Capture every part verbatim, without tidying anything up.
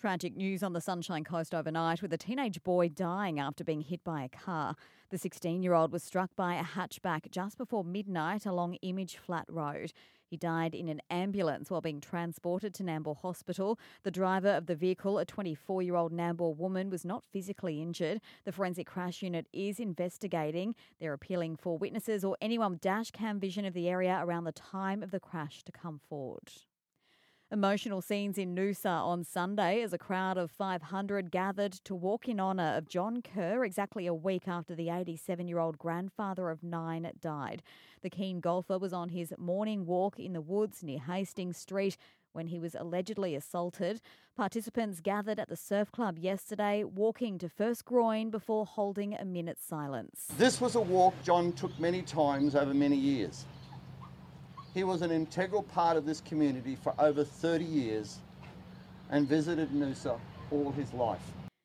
Tragic news on the Sunshine Coast overnight, with a teenage boy dying after being hit by a car. The sixteen-year-old was struck by a hatchback just before midnight along Image Flat Road. He died in an ambulance while being transported to Nambour Hospital. The driver of the vehicle, a twenty-four-year-old Nambour woman, was not physically injured. The forensic crash unit is investigating. They're appealing for witnesses or anyone with dash cam vision of the area around the time of the crash to come forward. Emotional scenes in Noosa on Sunday as a crowd of five hundred gathered to walk in honour of John Kerr exactly a week after the eighty-seven-year-old grandfather of nine died. The keen golfer was on his morning walk in the woods near Hastings Street when he was allegedly assaulted. Participants gathered at the surf club yesterday, walking to First Groin before holding a minute's silence. This was a walk John took many times over many years. He was an integral part of this community for over thirty years and visited Noosa all his life.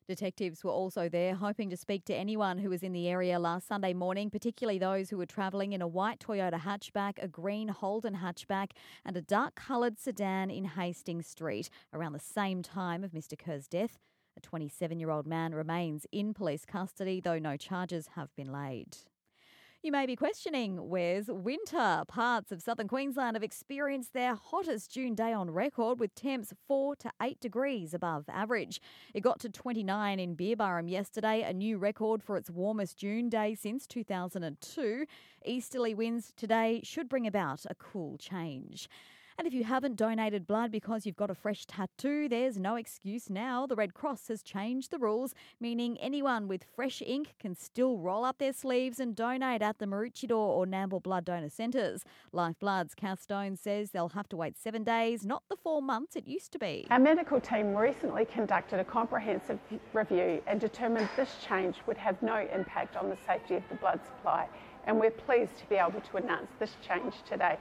Detectives were also there, hoping to speak to anyone who was in the area last Sunday morning, particularly those who were travelling in a white Toyota hatchback, a green Holden hatchback and a dark-coloured sedan in Hastings Street around the same time of Mister Kerr's death. A twenty-seven-year-old man remains in police custody, though no charges have been laid. You may be questioning, where's winter? Parts of southern Queensland have experienced their hottest June day on record, with temps four to eight degrees above average. It got to twenty-nine in Beerburrum yesterday, a new record for its warmest June day since two thousand two. Easterly winds today should bring about a cool change. And if you haven't donated blood because you've got a fresh tattoo, there's no excuse now. The Red Cross has changed the rules, meaning anyone with fresh ink can still roll up their sleeves and donate at the Maroochydore or Nambour blood donor centres. Lifeblood's Cath Stone says they'll have to wait seven days, not the four months it used to be. Our medical team recently conducted a comprehensive review and determined this change would have no impact on the safety of the blood supply, and we're pleased to be able to announce this change today.